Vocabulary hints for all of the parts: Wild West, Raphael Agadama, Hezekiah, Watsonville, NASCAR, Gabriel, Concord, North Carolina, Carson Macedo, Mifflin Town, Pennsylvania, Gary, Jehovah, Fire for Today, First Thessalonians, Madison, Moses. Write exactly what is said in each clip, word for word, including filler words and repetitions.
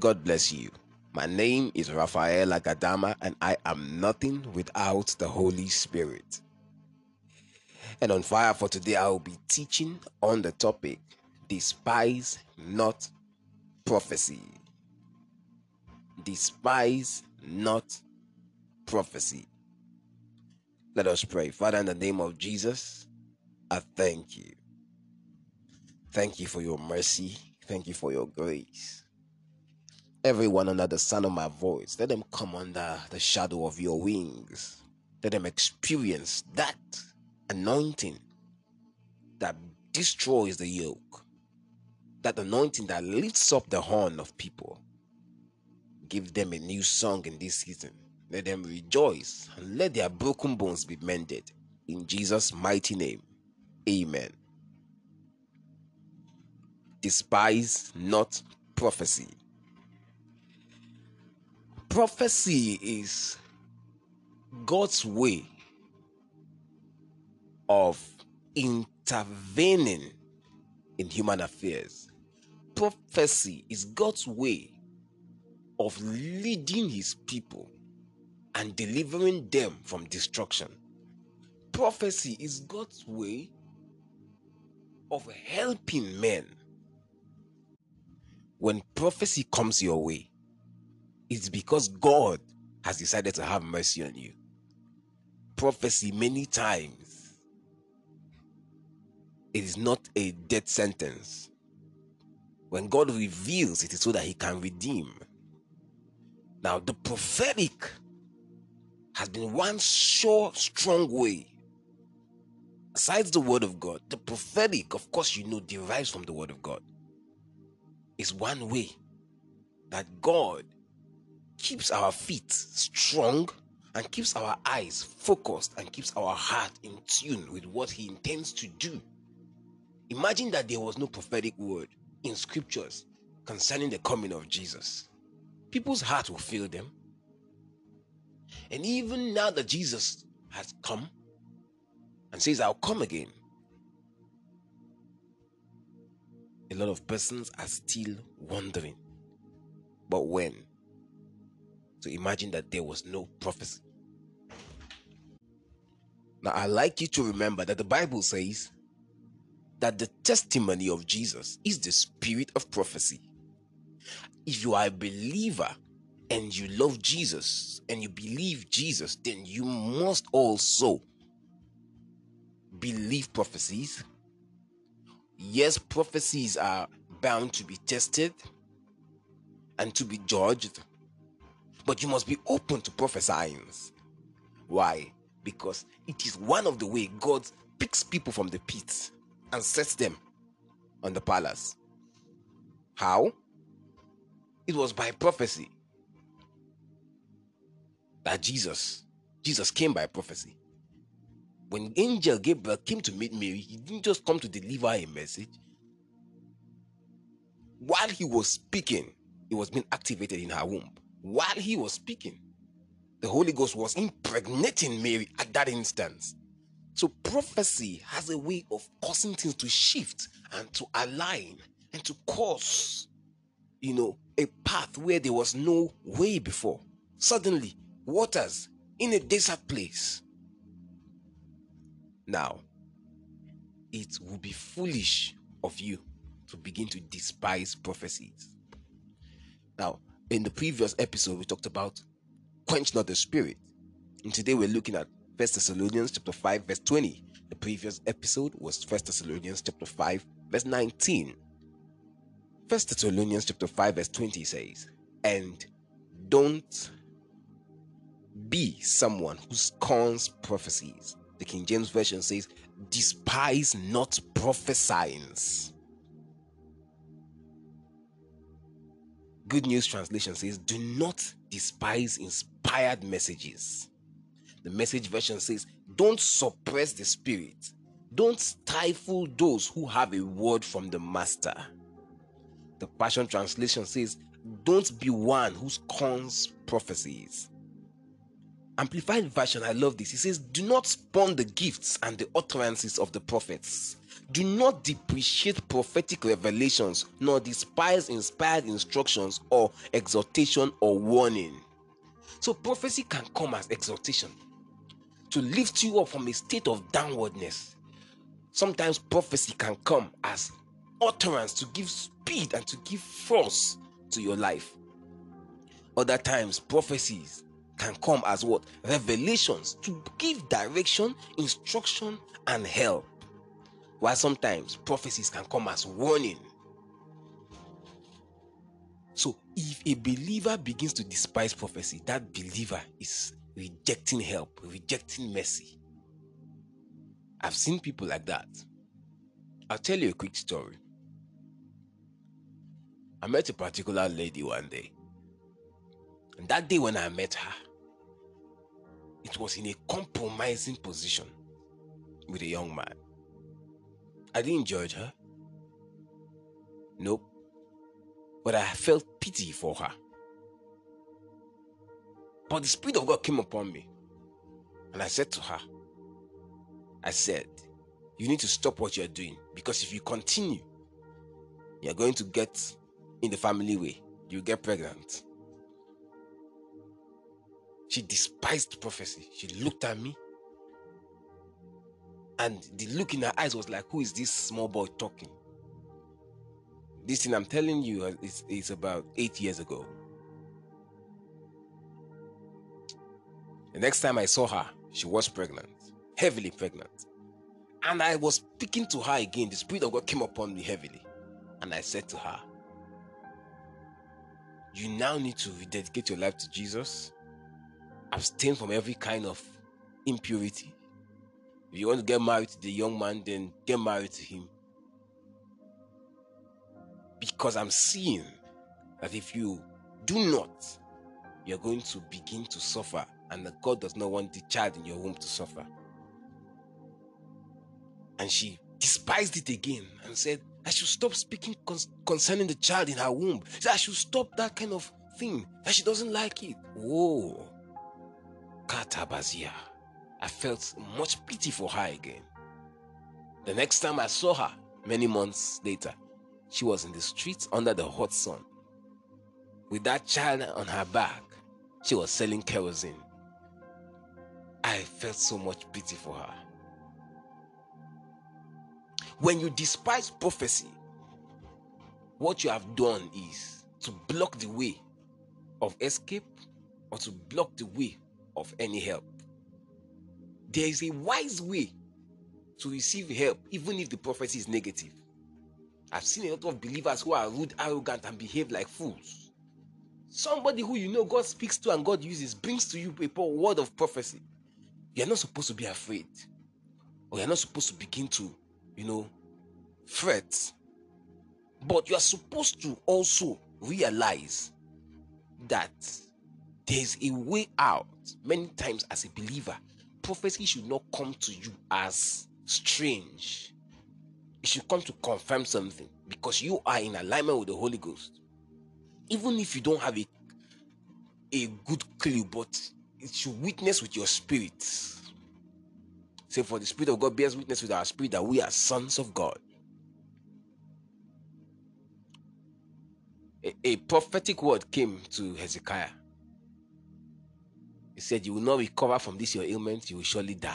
God bless you. My name is Raphael Agadama, and I am nothing without the Holy Spirit. And on Fire for Today, I will be teaching on the topic, Despise Not Prophecy. Despise not prophecy. Let us pray. Father, in the name of Jesus, I thank you. Thank you for your mercy. Thank you for your grace. Everyone under the sound of my voice, let them come under the shadow of your wings. Let them experience that anointing that destroys the yoke, that anointing that lifts up the horn of people. Give them a new song in this season. Let them rejoice and let their broken bones be mended. In Jesus' mighty name, amen. Despise not prophecy. Prophecy is God's way of intervening in human affairs. Prophecy is God's way of leading his people and delivering them from destruction. Prophecy is God's way of helping men. When prophecy comes your way, it's because God has decided to have mercy on you. Prophecy many times, it is not a death sentence. When God reveals, it is so that he can redeem. Now, the prophetic has been one sure, strong way. Besides the word of God, the prophetic, of course, you know, derives from the word of God. It's one way that God keeps our feet strong and keeps our eyes focused and keeps our heart in tune with what he intends to do. Imagine that there was no prophetic word in scriptures concerning the coming of Jesus. People's heart will fail them. And even now that Jesus has come and says, I'll come again, a lot of persons are still wondering, but when? So imagine that there was no prophecy. Now, I'd like you to remember that the Bible says that the testimony of Jesus is the spirit of prophecy. If you are a believer and you love Jesus and you believe Jesus, then you must also believe prophecies. Yes, prophecies are bound to be tested and to be judged. But you must be open to prophesying. Why? Because it is one of the ways God picks people from the pits and sets them on the palace. How? It was by prophecy that Jesus, Jesus came by prophecy. When angel Gabriel came to meet Mary, he didn't just come to deliver a message. While he was speaking, it was being activated in her womb. While he was speaking, the Holy Ghost was impregnating Mary at that instance. So prophecy has a way of causing things to shift and to align and to cause, you know, a path where there was no way before. Suddenly, waters in a desert place. Now, it would be foolish of you to begin to despise prophecies. Now, in the previous episode, we talked about quench not the spirit. And today we're looking at First Thessalonians chapter five, verse twenty. The previous episode was First Thessalonians chapter five, verse nineteen. First Thessalonians chapter five, verse twenty says, and don't be someone who scorns prophecies. The King James Version says, despise not prophesying. Good News Translation says, do not despise inspired messages. The Message Version says, don't suppress the Spirit. Don't stifle those who have a word from the Master. The Passion Translation says, don't be one who scorns prophecies. Amplified Version, I love this. It says, do not spurn the gifts and the utterances of the prophets. Do not depreciate prophetic revelations, nor despise inspired instructions or exhortation or warning. So prophecy can come as exhortation, to lift you up from a state of downwardness. Sometimes prophecy can come as utterance to give speed and to give force to your life. Other times, prophecies can come as what? Revelations to give direction, instruction, and help. While sometimes prophecies can come as warning. So if a believer begins to despise prophecy, that believer is rejecting help, rejecting mercy. I've seen people like that. I'll tell you a quick story. I met a particular lady one day. And that day when I met her, it was in a compromising position with a young man. I didn't judge her. Nope. But I felt pity for her. But the Spirit of God came upon me. And I said to her, I said, you need to stop what you're doing. Because if you continue, you're going to get in the family way. You get pregnant. She despised prophecy. She looked at me. And the look in her eyes was like, who is this small boy talking? This thing I'm telling you is, is about eight years ago. The next time I saw her, she was pregnant, heavily pregnant. And I was speaking to her again. The Spirit of God came upon me heavily. And I said to her, you now need to rededicate your life to Jesus. Abstain from every kind of impurity. If you want to get married to the young man, then get married to him. Because I'm seeing that if you do not, you're going to begin to suffer, and that God does not want the child in your womb to suffer. And she despised it again and said, I should stop speaking con concerning the child in her womb. She said, I should stop that kind of thing, that she doesn't like it. Whoa. Katabazia. I felt much pity for her again. The next time I saw her, many months later, she was in the streets under the hot sun. With that child on her back, she was selling kerosene. I felt so much pity for her. When you despise prophecy, what you have done is to block the way of escape or to block the way of any help. There is a wise way to receive help, even if the prophecy is negative. I've seen a lot of believers who are rude, arrogant, and behave like fools. Somebody who you know God speaks to and God uses brings to you a word of prophecy. You're not supposed to be afraid, or you're not supposed to begin to, you know, fret. But you are supposed to also realize that there is a way out. Many times as a believer, prophecy should not come to you as strange. It should come to confirm something, because you are in alignment with the Holy Ghost. Even if you don't have a, a good clue, but it should witness with your spirit. Say, for the Spirit of God bears witness with our spirit that we are sons of God. A, a prophetic word came to Hezekiah. He said, you will not recover from this your ailment, you will surely die.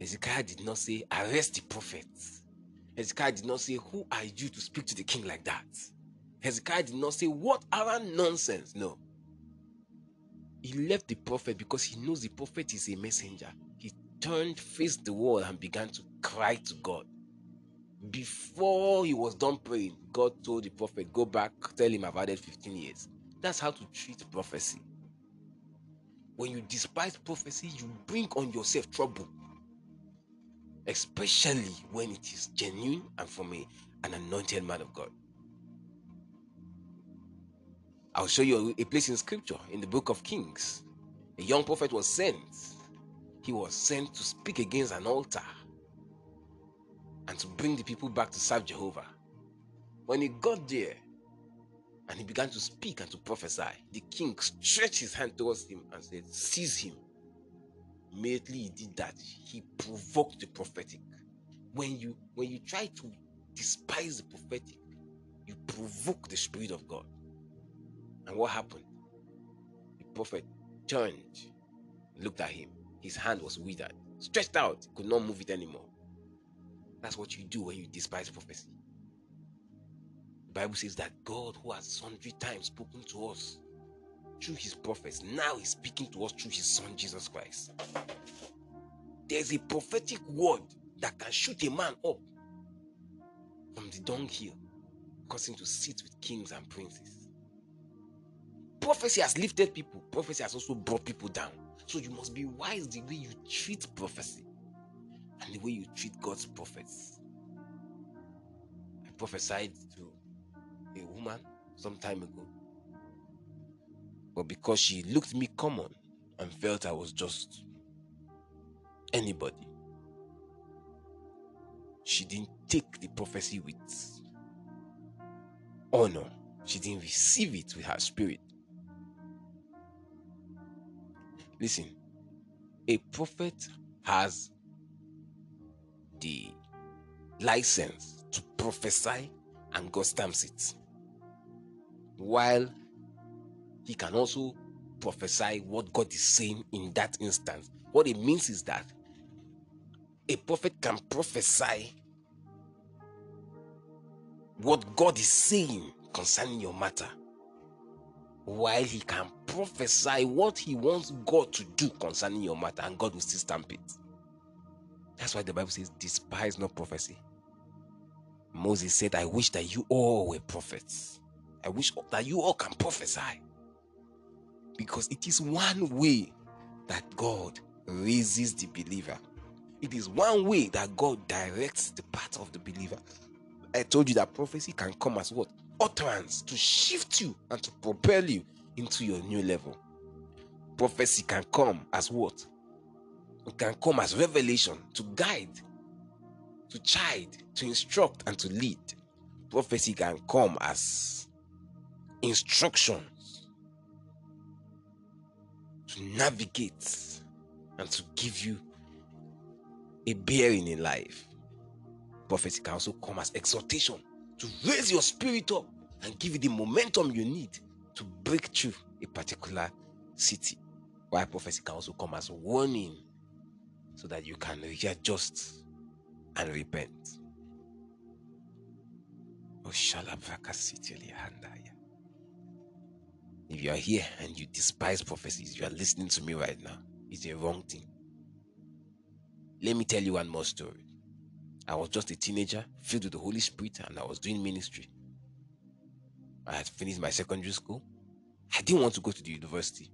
Hezekiah did not say, arrest the prophet. Hezekiah did not say, who are you to speak to the king like that? Hezekiah did not say, what arrant nonsense. No. He left the prophet because he knows the prophet is a messenger. He turned, faced the wall, and began to cry to God. Before he was done praying, God told the prophet, go back, tell him I've added fifteen years. That's how to treat prophecy. When you despise prophecy, you bring on yourself trouble, especially when it is genuine and from a, an anointed man of God. I'll show you a place in scripture, in the book of Kings. A young prophet was sent. He was sent to speak against an altar and to bring the people back to serve Jehovah. When he got there and he began to speak and to prophesy, the king stretched his hand towards him and said, "Seize him." Immediately he did that. He provoked the prophetic. When you, when you try to despise the prophetic, you provoke the Spirit of God. And what happened? The prophet turned, looked at him. His hand was withered, stretched out, could not move it anymore. That's what you do when you despise prophecy. The Bible says that God, who has sundry times spoken to us through his prophets, now is speaking to us through his Son, Jesus Christ. There's a prophetic word that can shoot a man up from the dunghill, causing him to sit with kings and princes. Prophecy has lifted people. Prophecy has also brought people down. So you must be wise the way you treat prophecy and the way you treat God's prophets. I prophesied to a woman some time ago, but because she looked me common and felt I was just anybody, she didn't take the prophecy with honor. She didn't receive it with her spirit. Listen, a prophet has the license to prophesy and God stamps it, while he can also prophesy what God is saying in that instance. What it means is that a prophet can prophesy what God is saying concerning your matter, while he can prophesy what he wants God to do concerning your matter, and God will still stamp it. That's why the Bible says, despise not prophecy. Moses said, "I wish that you all were prophets. I wish that you all can prophesy." Because it is one way that God raises the believer. It is one way that God directs the path of the believer. I told you that prophecy can come as what? Utterance to shift you and to propel you into your new level. Prophecy can come as what? It can come as revelation to guide, to chide, to instruct, and to lead. Prophecy can come as instructions to navigate and to give you a bearing in life. Prophecy can also come as exhortation to raise your spirit up and give you the momentum you need to break through a particular city. Why prophecy can also come as warning, so that you can readjust and repent. If you are here and you despise prophecies, you are listening to me right now, it's a wrong thing. Let me tell you one more story. I was just a teenager, filled with the Holy Spirit, and I was doing ministry. I had finished my secondary school. I didn't want to go to the university.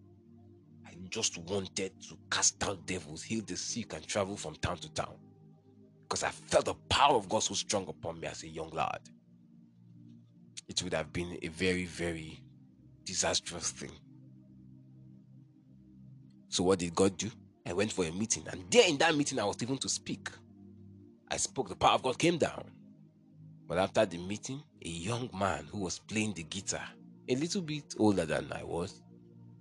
I just wanted to cast out devils, heal the sick, and travel from town to town, because I felt the power of God so strong upon me as a young lad. It would have been a very, very disastrous thing. So what did God do? I went for a meeting, and there in that meeting I was even to speak. I spoke, the power of God came down. But after the meeting, a young man who was playing the guitar, a little bit older than I was,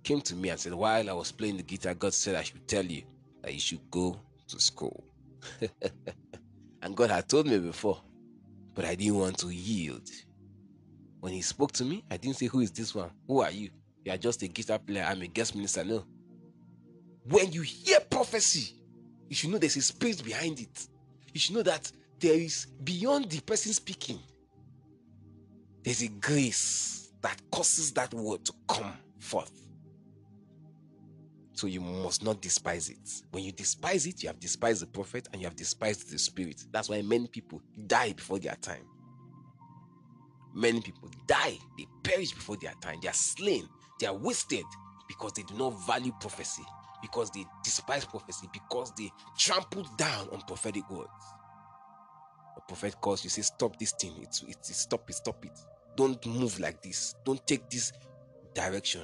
came to me and said, while I was playing the guitar, God said I should tell you that you should go to school. And God had told me before, but I didn't want to yield. When he spoke to me, I didn't say, who is this one? Who are you? You are just a guitar player. I'm a guest minister. No. When you hear prophecy, you should know there's a spirit behind it. You should know that there is, beyond the person speaking, there's a grace that causes that word to come forth. So you must not despise it. When you despise it, you have despised the prophet and you have despised the Spirit. That's why many people die before their time. Many people die. They perish before their time. They are slain. They are wasted because they do not value prophecy, because they despise prophecy, because they trampled down on prophetic words. A prophet calls you, say, stop this thing. It's, it's, it's, stop it, stop it. Don't move like this. Don't take this direction.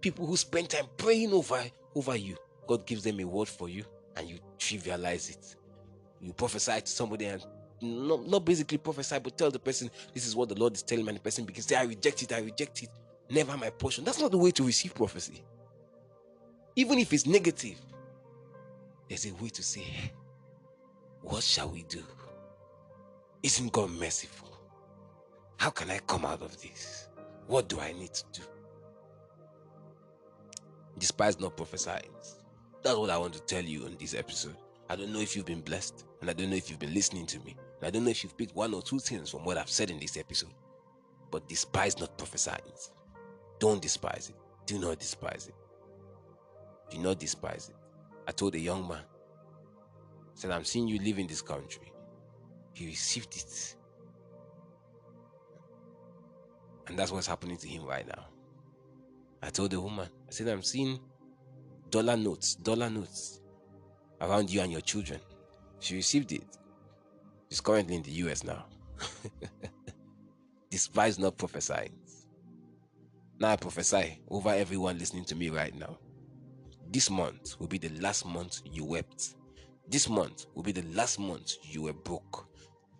People who spend time praying over, over you, God gives them a word for you and you trivialize it. You prophesy to somebody and not, not basically prophesy, but tell the person, this is what the Lord is telling me, and the person begins to say, I reject it, I reject it. Never my portion. That's not the way to receive prophecy. Even if it's negative, there's a way to say, what shall we do? Isn't God merciful? How can I come out of this? What do I need to do? Despise not prophesying. That's what I want to tell you on this episode. I don't know if you've been blessed, and I don't know if you've been listening to me. And I don't know if you've picked one or two things from what I've said in this episode. But despise not prophesying. Don't despise it. Do not despise it. Do not despise it. I told a young man, I said, I'm seeing you live in this country. He received it. And that's what's happening to him right now. I told the woman, I said, I'm seeing dollar notes, dollar notes around you and your children. She received it. She's currently in the U S now. Despise not prophesying. Now I prophesy over everyone listening to me right now. This month will be the last month you wept. This month will be the last month you were broke.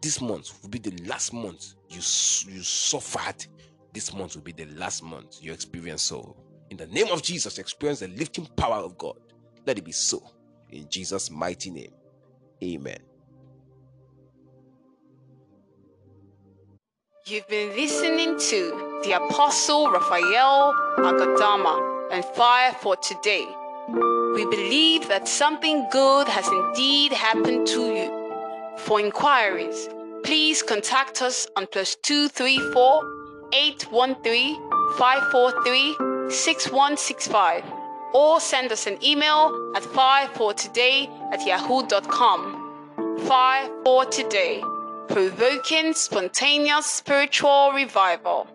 This month will be the last month you, you suffered. This month will be the last month you experience sorrow. In the name of Jesus, experience the lifting power of God. Let it be so. In Jesus' mighty name. Amen. You've been listening to the Apostle Raphael Agadama and Fire for Today. We believe that something good has indeed happened to you. For inquiries, please contact us on plus two three four, eight one three, five four three, six one six five or send us an email at firefortoday at yahoo dot com. Fire for Today, provoking spontaneous spiritual revival.